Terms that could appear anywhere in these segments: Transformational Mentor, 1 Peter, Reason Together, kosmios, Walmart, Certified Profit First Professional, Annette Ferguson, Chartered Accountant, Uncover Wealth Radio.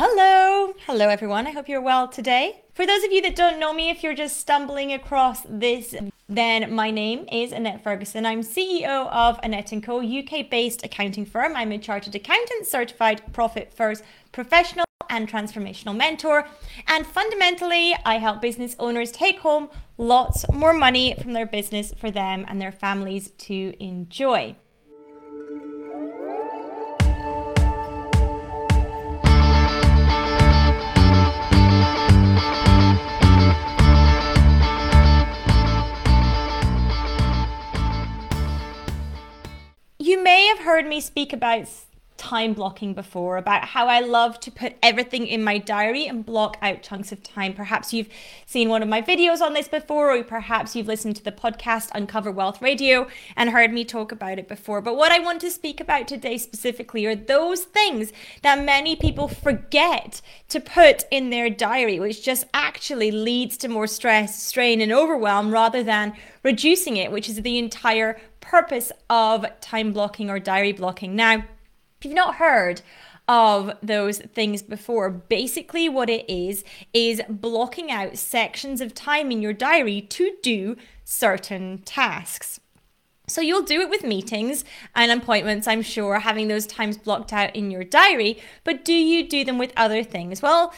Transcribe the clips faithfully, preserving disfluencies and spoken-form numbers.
Hello. Hello, everyone. I hope you're well today. For those of you that don't know me, if you're just stumbling across this, then my name is Annette Ferguson. I'm C E O of Annette and Co, U K-based accounting firm. I'm a Chartered Accountant, Certified Profit First Professional and Transformational Mentor. And fundamentally, I help business owners take home lots more money from their business for them and their families to enjoy. You may have heard me speak about time blocking before, about how I love to put everything in my diary and block out chunks of time. Perhaps you've seen one of my videos on this before, or perhaps you've listened to the podcast Uncover Wealth Radio and heard me talk about it before. But what I want to speak about today specifically are those things that many people forget to put in their diary, which just actually leads to more stress, strain, and overwhelm rather than reducing it, which is the entire purpose of time blocking or diary blocking. Now, if you've not heard of those things before, basically what it is, is blocking out sections of time in your diary to do certain tasks. So you'll do it with meetings and appointments, I'm sure, having those times blocked out in your diary, but do you do them with other things? Well,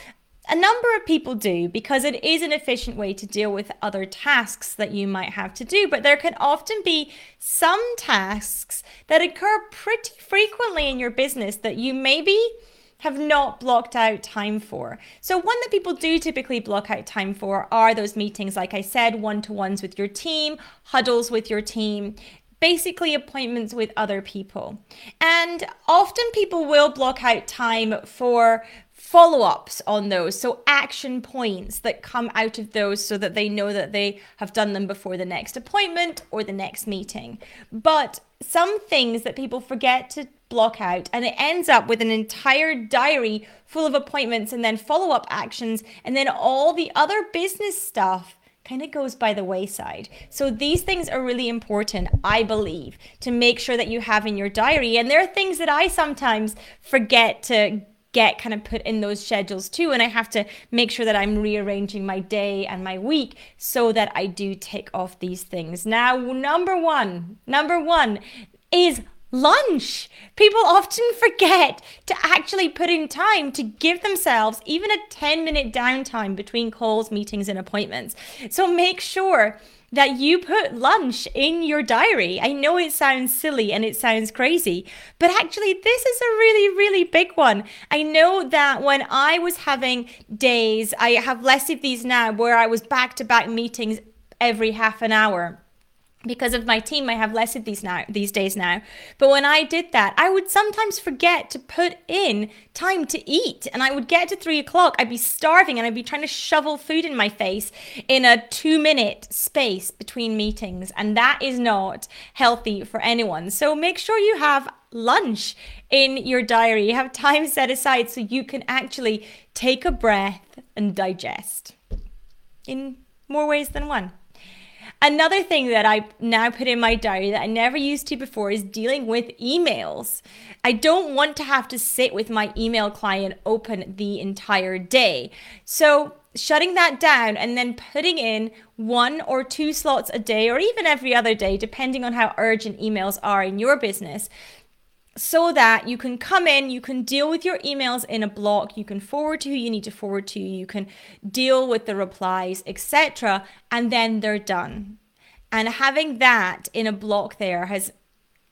a number of people do, because it is an efficient way to deal with other tasks that you might have to do, but there can often be some tasks that occur pretty frequently in your business that you maybe have not blocked out time for. So one that people do typically block out time for are those meetings, like I said, one-to-ones with your team, huddles with your team, basically appointments with other people. And often people will block out time for follow-ups on those, so action points that come out of those, so that they know that they have done them before the next appointment or the next meeting. But some things that people forget to block out, and it ends up with an entire diary full of appointments and then follow-up actions, and then all the other business stuff kind of goes by the wayside. So these things are really important, I believe, to make sure that you have in your diary. And there are things that I sometimes forget to get kind of put in those schedules too, and I have to make sure that I'm rearranging my day and my week so that I do tick off these things. Now, number one, number one is lunch. People often forget to actually put in time to give themselves even a ten minute downtime between calls, meetings, and appointments. So make sure that you put lunch in your diary. I know it sounds silly and it sounds crazy, but actually this is a really, really big one. I know that when I was having days, I have less of these now, where I was back-to-back meetings every half an hour. Because of my team, I have less of these now these days now. But when I did that, I would sometimes forget to put in time to eat. And I would get to three o'clock, I'd be starving, and I'd be trying to shovel food in my face in a two minute space between meetings. And that is not healthy for anyone. So make sure you have lunch in your diary. You have time set aside so you can actually take a breath and digest in more ways than one. Another thing that I now put in my diary that I never used to before is dealing with emails. I don't want to have to sit with my email client open the entire day. So shutting that down and then putting in one or two slots a day, or even every other day, depending on how urgent emails are in your business, so that you can come in, you can deal with your emails in a block, you can forward to who you need to forward to, you can deal with the replies, et cetera, and then they're done. And having that in a block there has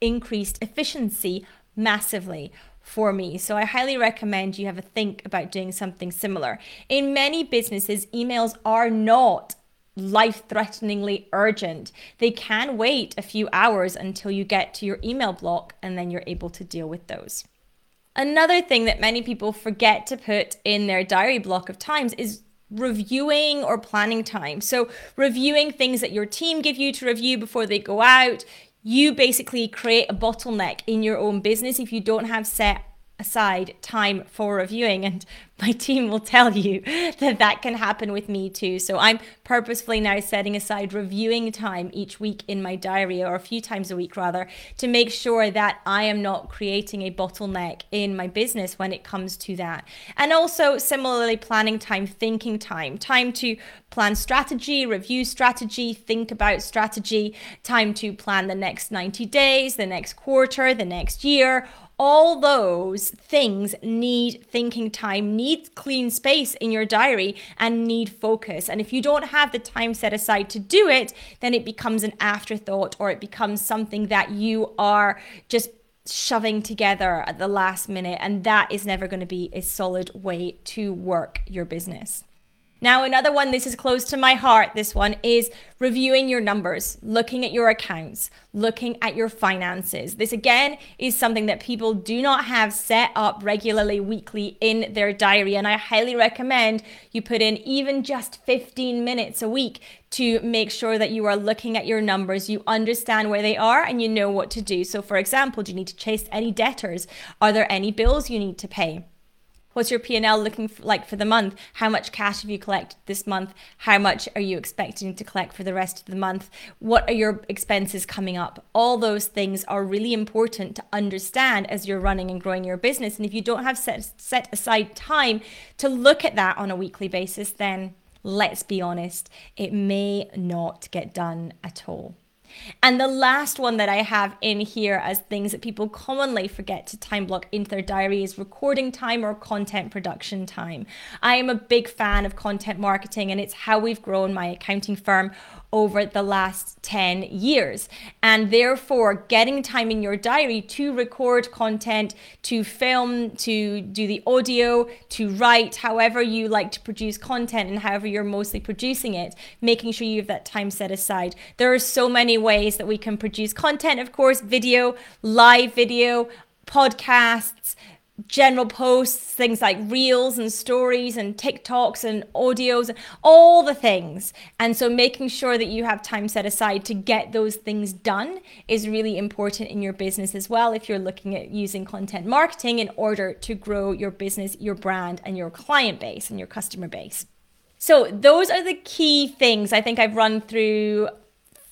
increased efficiency massively for me. So I highly recommend you have a think about doing something similar. In many businesses, emails are not life-threateningly urgent. They can wait a few hours until you get to your email block, and then you're able to deal with those. Another thing that many people forget to put in their diary block of times is reviewing or planning time. So reviewing things that your team give you to review before they go out. You basically create a bottleneck in your own business if you don't have set aside time for reviewing, and my team will tell you that that can happen with me too. So I'm purposefully now setting aside reviewing time each week in my diary, or a few times a week rather, to make sure that I am not creating a bottleneck in my business when it comes to that. And also similarly, planning time, thinking time, time to plan strategy, review strategy, think about strategy, time to plan the next ninety days, the next quarter, the next year. All those things need thinking time, need clean space in your diary, and need focus. And if you don't have the time set aside to do it, then it becomes an afterthought, or it becomes something that you are just shoving together at the last minute. And that is never going to be a solid way to work your business. Now, another one, this is close to my heart, this one is reviewing your numbers, looking at your accounts, looking at your finances. This again is something that people do not have set up regularly, weekly in their diary. And I highly recommend you put in even just fifteen minutes a week to make sure that you are looking at your numbers, you understand where they are, and you know what to do. So for example, do you need to chase any debtors? Are there any bills you need to pay? What's your P and L looking like for the month? How much cash have you collected this month? How much are you expecting to collect for the rest of the month? What are your expenses coming up? All those things are really important to understand as you're running and growing your business. And if you don't have set, set aside time to look at that on a weekly basis, then let's be honest, it may not get done at all. And the last one that I have in here as things that people commonly forget to time block into their diary is recording time or content production time. I am a big fan of content marketing, and it's how we've grown my accounting firm over the last ten years. And therefore, getting time in your diary to record content, to film, to do the audio, to write, however you like to produce content and however you're mostly producing it, making sure you have that time set aside. There are so many ways that we can produce content, of course, video, live video, podcasts, general posts, things like reels and stories and TikToks and audios, all the things. And so making sure that you have time set aside to get those things done is really important in your business as well, if you're looking at using content marketing in order to grow your business, your brand, and your client base and your customer base. So those are the key things. I think I've run through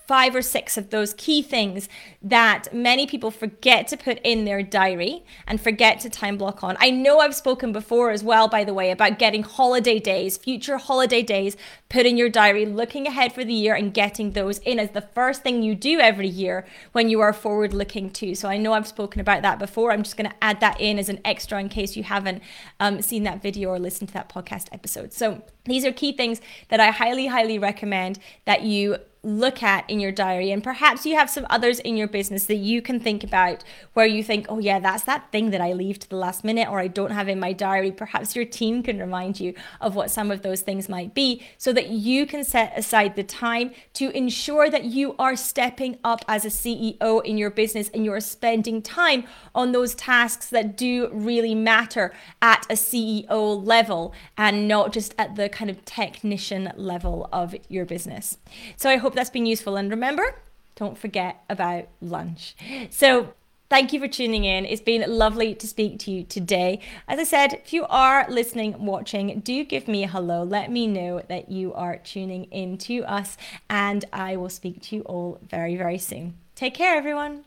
five or six of those key things that many people forget to put in their diary and forget to time block on. I know I've spoken before as well, by the way, about getting holiday days, future holiday days, put in your diary, looking ahead for the year and getting those in as the first thing you do every year when you are forward looking too. So I know I've spoken about that before. I'm just gonna add that in as an extra in case you haven't um, seen that video or listened to that podcast episode. So these are key things that I highly, highly recommend that you look at in your diary, and perhaps you have some others in your business that you can think about where you think, oh yeah, that's that thing that I leave to the last minute or I don't have in my diary. Perhaps your team can remind you of what some of those things might be so that you can set aside the time to ensure that you are stepping up as a C E O in your business and you're spending time on those tasks that do really matter at a C E O level and not just at the kind of technician level of your business. So I hope that's been useful, and remember, don't forget about lunch. So thank you for tuning in. It's been lovely to speak to you today. As I said, if you are listening, watching, do give me a hello. Let me know that you are tuning in to us, and I will speak to you all very, very soon. Take care, everyone.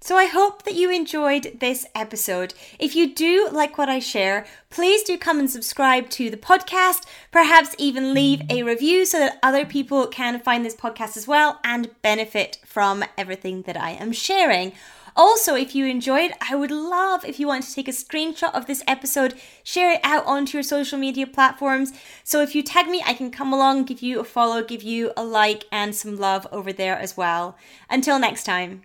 So I hope that you enjoyed this episode. If you do like what I share, please do come and subscribe to the podcast, perhaps even leave a review so that other people can find this podcast as well and benefit from everything that I am sharing. Also, if you enjoyed, I would love if you want to take a screenshot of this episode, share it out onto your social media platforms. So if you tag me, I can come along, give you a follow, give you a like and some love over there as well. Until next time.